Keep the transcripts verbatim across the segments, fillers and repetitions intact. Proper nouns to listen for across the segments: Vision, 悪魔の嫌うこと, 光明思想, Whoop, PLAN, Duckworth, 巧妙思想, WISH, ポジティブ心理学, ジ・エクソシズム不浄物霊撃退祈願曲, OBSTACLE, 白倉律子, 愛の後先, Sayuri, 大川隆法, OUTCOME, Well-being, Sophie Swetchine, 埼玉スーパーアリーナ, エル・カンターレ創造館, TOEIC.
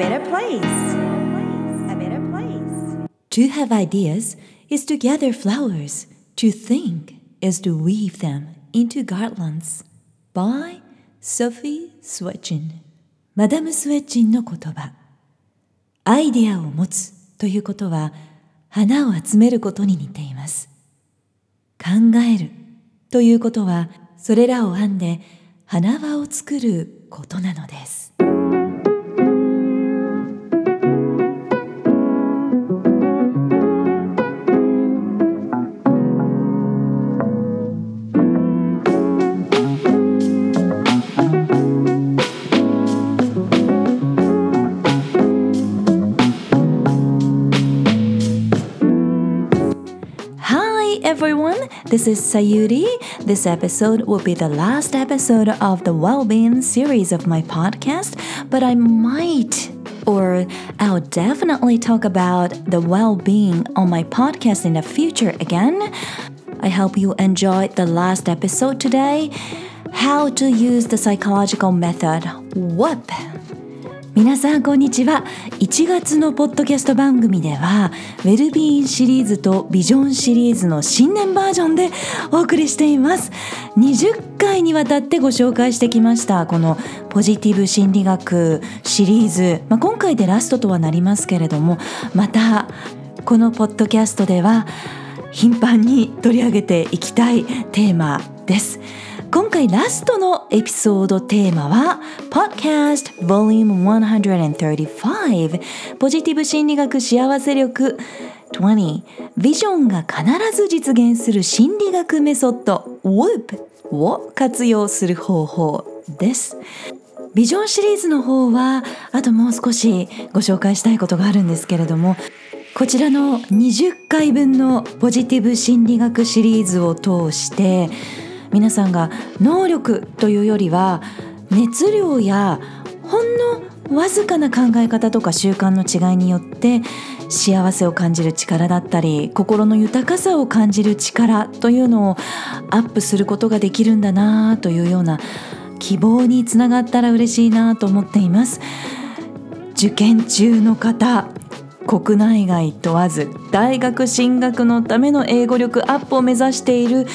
better place. A better place. To have ideas is to gather flowers. To think is to weave them into garlands. By Sophie Swetchine. マダム・スウェッチンの言葉。アイディアを持つということは、花を集めることに似ています。考えるということは、それらを編んで花輪を作ることなのです。Everyone, this is Sayuri. This episode will be the last episode of the Well-being series of my podcast, but I might or I'll definitely talk about the well-being on my podcast in the future again. I hope you enjoyed the last episode today. How to use the psychological method. Whoop!皆さんこんにちは。いちがつのポッドキャスト番組では Well-being シリーズと Vision シリーズの新年バージョンでお送りしています。にじゅっかいにわたってご紹介してきましたこのポジティブ心理学シリーズ、まあ、今回でラストとはなりますけれども、またこのポッドキャストでは頻繁に取り上げていきたいテーマです。今回ラストのエピソードテーマは Podcast Volume ひゃくさんじゅうごポジティブ心理学幸せ力にじゅうビジョンが必ず実現する心理学メソッド Whoop を活用する方法です。ビジョンシリーズの方はあともう少しご紹介したいことがあるんですけれども、こちらのにじゅっかいぶんのポジティブ心理学シリーズを通して皆さんが能力というよりは熱量やほんのわずかな考え方とか習慣の違いによって幸せを感じる力だったり心の豊かさを感じる力というのをアップすることができるんだなというような希望につながったら嬉しいなと思っています。受験中の方、国内外問わず大学進学のための英語力アップを目指している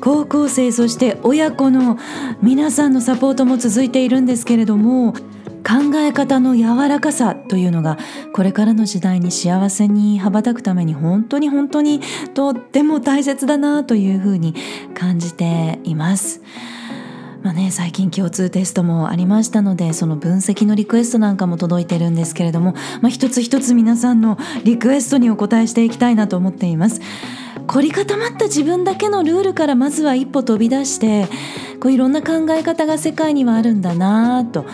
高校生、そして親子の皆さんのサポートも続いているんですけれども、考え方の柔らかさというのがこれからの時代に幸せに羽ばたくために本当に本当にとっても大切だなというふうに感じています。まあね、最近共通テストもありましたので、その分析のリクエストなんかも届いてるんですけれども、まあ、一つ一つ皆さんのリクエストにお答えしていきたいなと思っています。凝り固まった自分だけのルールからまずは一歩飛び出して、こういろんな考え方が世界にはあるんだなと、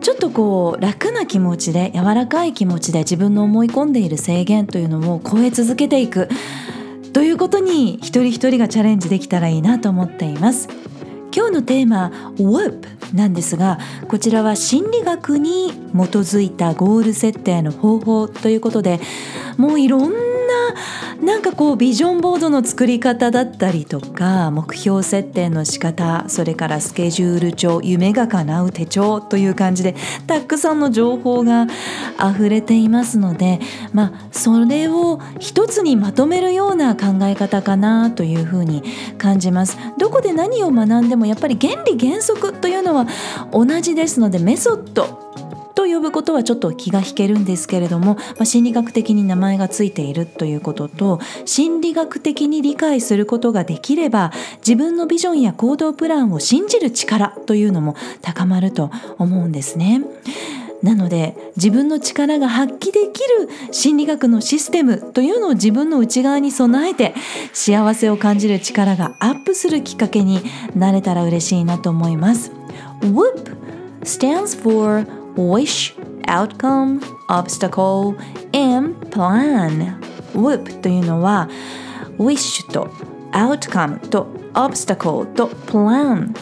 ちょっとこう楽な気持ちで柔らかい気持ちで自分の思い込んでいる制限というのを超え続けていくということに一人一人がチャレンジできたらいいなと思っています。今日のテーマ Whoop なんですが、こちらは心理学に基づいたゴール設定の方法ということで、もういろんななんかこうビジョンボードの作り方だったりとか目標設定の仕方、それからスケジュール帳、夢が叶う手帳という感じでたくさんの情報があふれていますので、まあそれを一つにまとめるような考え方かなというふうに感じます。どこで何を学んでもやっぱり原理原則というのは同じですので、メソッドと呼ぶことはちょっと気が引けるんですけれども、まあ、心理学的に名前がついているということと、心理学的に理解することができれば自分のビジョンや行動プランを信じる力というのも高まると思うんですね。なので自分の力が発揮できる心理学のシステムというのを自分の内側に備えて幸せを感じる力がアップするきっかけになれたら嬉しいなと思います。Whoop stands for Wish, Outcome, Obstacle and Plan. Whoop というのは Wish と Outcome と Obstacle と Plan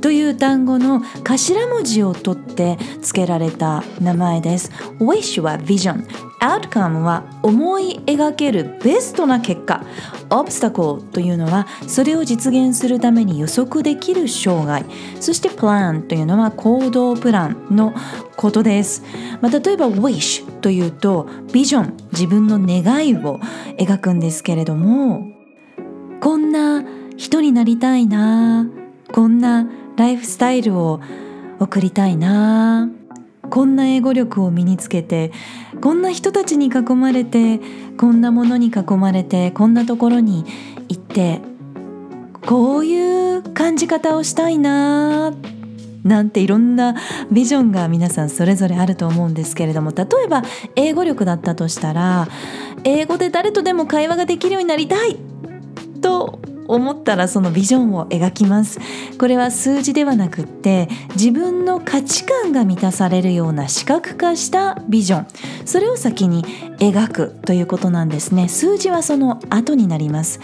という単語の頭文字を取って付けられた名前です。 Wish は Vision、 Outcome は思い描けるベストな結果、obstacle というのはそれを実現するために予測できる障害、そして plan というのは行動プランのことです。まあ、例えば wish というと Vision 自分の願いを描くんですけれども、こんな人になりたいな、こんなライフスタイルを送りたいな、こんな英語力を身につけて、こんな人たちに囲まれて、こんなものに囲まれて、こんなところに行って、こういう感じ方をしたいな、なんていろんなビジョンが皆さんそれぞれあると思うんですけれども、例えば英語力だったとしたら、英語で誰とでも会話ができるようになりたいと思ったらそのビジョンを描きます。これは数字ではなくって、自分の価値観が満たされるような視覚化したビジョン、それを先に描くということなんですね。数字はその後になります。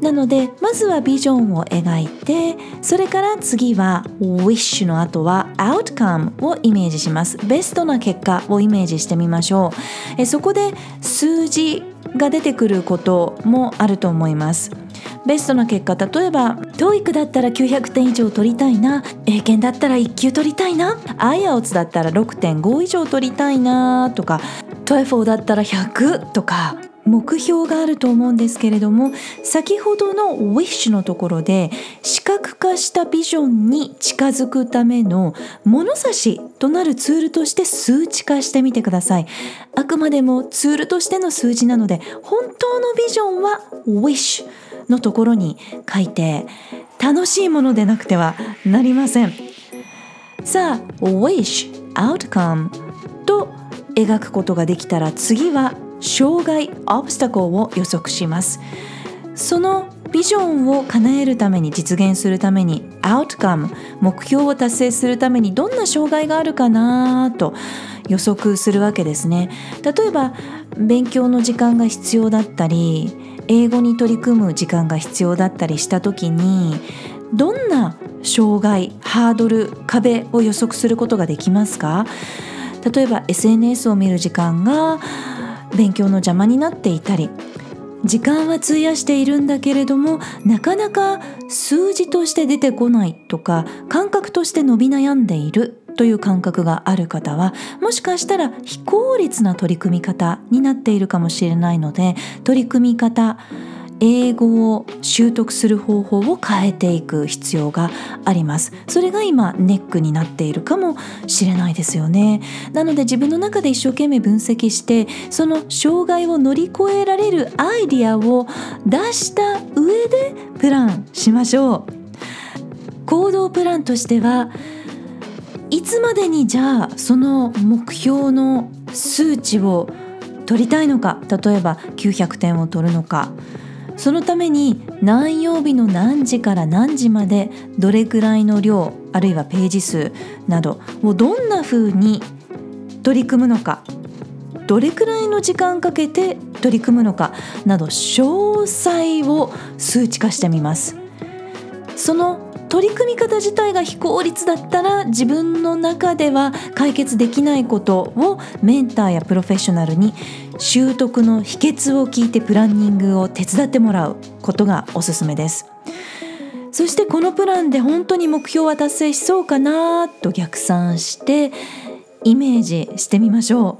なのでまずはビジョンを描いて、それから次は wish の後は outcome をイメージします。ベストな結果をイメージしてみましょう。えそこで数字が出てくることもあると思います。ベストな結果、例えば トーイック だったらきゅうひゃくてん以上取りたいな、英検だったらいっきゅう取りたいな、アイエルツ だったら ろくてんご 以上取りたいなとか、 トーイック だったらひゃくとか目標があると思うんですけれども、先ほどの wish のところで視覚化したビジョンに近づくための物差しとなるツールとして数値化してみてください。あくまでもツールとしての数字なので、本当のビジョンは wish のところに書いて、楽しいものでなくてはなりません。さあ wish、outcome と描くことができたら、次は障害、オブスタクルを予測します。そのビジョンを叶えるために、実現するために、アウトカム、目標を達成するためにどんな障害があるかなと予測するわけですね。例えば勉強の時間が必要だったり、英語に取り組む時間が必要だったりした時に、どんな障害、ハードル、壁を予測することができますか？例えば エスエヌエス を見る時間が勉強の邪魔になっていたり、時間は費やしているんだけれども、なかなか数字として出てこないとか、感覚として伸び悩んでいるという感覚がある方は、もしかしたら非効率な取り組み方になっているかもしれないので、取り組み方、英語を習得する方法を変えていく必要があります。それが今ネックになっているかもしれないですよね。なので自分の中で一生懸命分析して、その障害を乗り越えられるアイディアを出した上でプランしましょう。行動プランとしては、いつまでにじゃあその目標の数値を取りたいのか、例えばきゅうひゃくてんを取るのか、そのために何曜日の何時から何時までどれくらいの量、あるいはページ数などをどんな風に取り組むのか、どれくらいの時間かけて取り組むのかなど、詳細を数値化してみます。その取り組み方自体が非効率だったら、自分の中では解決できないことをメンターやプロフェッショナルに習得の秘訣を聞いて、プランニングを手伝ってもらうことがおすすめです。そしてこのプランで本当に目標は達成しそうかなと逆算してイメージしてみましょ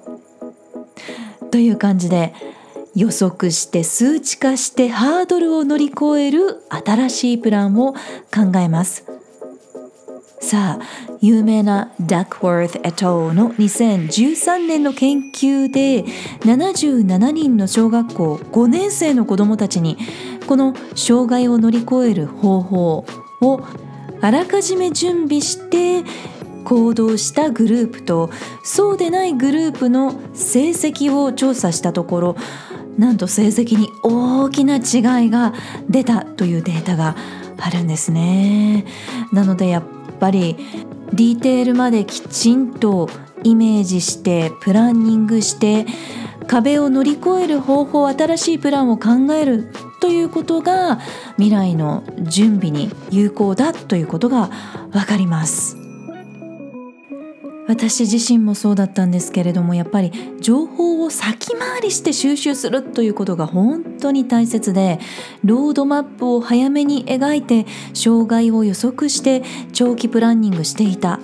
う。という感じで、予測して数値化してハードルを乗り越える新しいプランを考えます。さあ、有名な Duckworth et al. のにせんじゅうさんねんの研究で、ななじゅうななにんの小学校ごねん生の子どもたちに、この障害を乗り越える方法をあらかじめ準備して行動したグループと、そうでないグループの成績を調査したところ、なんと成績に大きな違いが出たというデータがあるんですね。なのでやっぱりディテールまできちんとイメージして、プランニングして、壁を乗り越える方法、新しいプランを考えるということが未来の準備に有効だということが分かります。私自身もそうだったんですけれども、やっぱり情報を先回りして収集するということが本当に大切で、ロードマップを早めに描いて障害を予測して長期プランニングしていた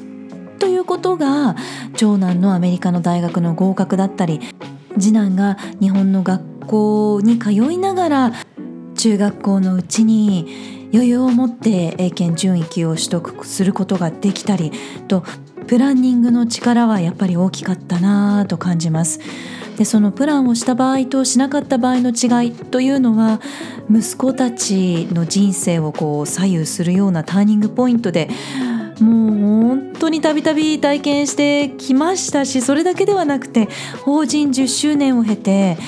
ということが、長男のアメリカの大学の合格だったり、次男が日本の学校に通いながら中学校のうちに余裕を持って英検準いっきを取得することができたりと、プランニングの力はやっぱり大きかったなと感じます。で、そのプランをした場合としなかった場合の違いというのは、息子たちの人生をこう左右するようなターニングポイントで、もう本当にたびたび体験してきましたし、それだけではなくて、法人じゅっしゅうねんを経て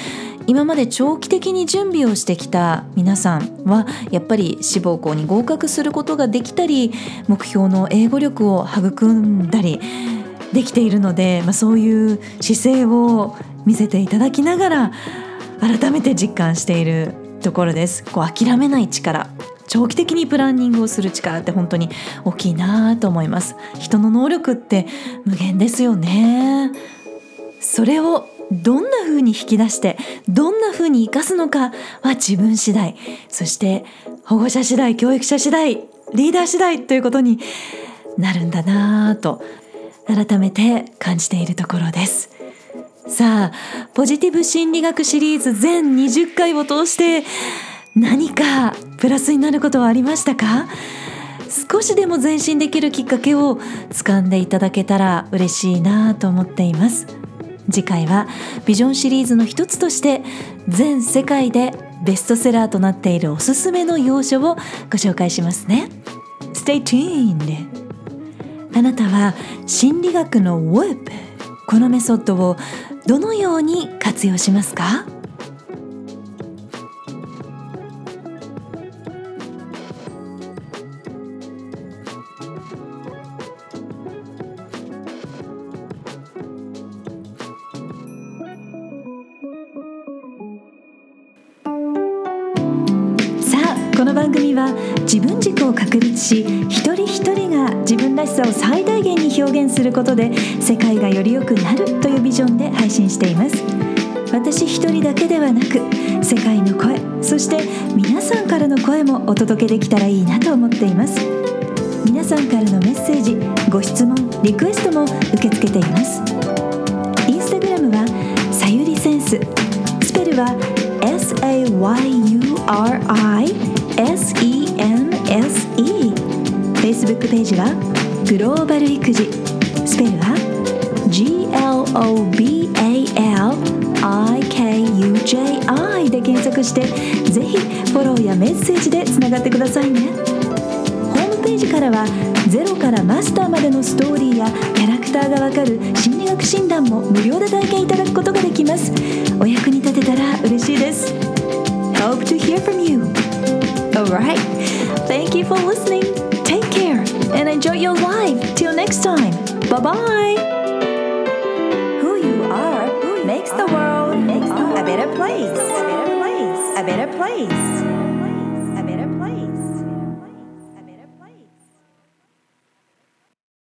今まで長期的に準備をしてきた皆さんは、やっぱり志望校に合格することができたり、目標の英語力を育んだりできているので、まあ、そういう姿勢を見せていただきながら改めて実感しているところです。こう諦めない力、長期的にプランニングをする力って本当に大きいなと思います。人の能力って無限ですよね。それをどんな風に引き出して、どんな風に生かすのかは自分次第、そして保護者次第、教育者次第、リーダー次第ということになるんだなと改めて感じているところです。さあ、ポジティブ心理学シリーズ全にじゅっかいを通して何かプラスになることはありましたか？少しでも前進できるきっかけを掴んでいただけたら嬉しいなと思っています。次回はビジョンシリーズの一つとして全世界でベストセラーとなっているおすすめの要所をご紹介しますね。 Stay tuned。 あなたは心理学の Warp、 このメソッドをどのように活用しますか？この番組は自分軸を確立し、一人一人が自分らしさを最大限に表現することで世界がより良くなるというビジョンで配信しています。私一人だけではなく、世界の声、そして皆さんからの声もお届けできたらいいなと思っています。皆さんからのメッセージ、ご質問、リクエストも受け付けています。インスタグラムはさゆりセンス、スペルは エス エー ワイ ユー アール アイ エス イー エム エス イー、 Facebook ページはグローバル育児、スペルは ジー エル オー ビー エー エル アイ ケー ユー ジェイ アイ で検索して、ぜひフォローやメッセージでつながってくださいね。ホームページからはゼロからマスターまでのストーリーやキャラクターがわかる心理学診断も無料で体験いただくことができます。お役に立てたら嬉しいです。 Hope to hear from you. Alright, thank you for listening. Take care and enjoy your life. Till next time. Bye bye. Who you are makes the world a better place. A better place. A better place.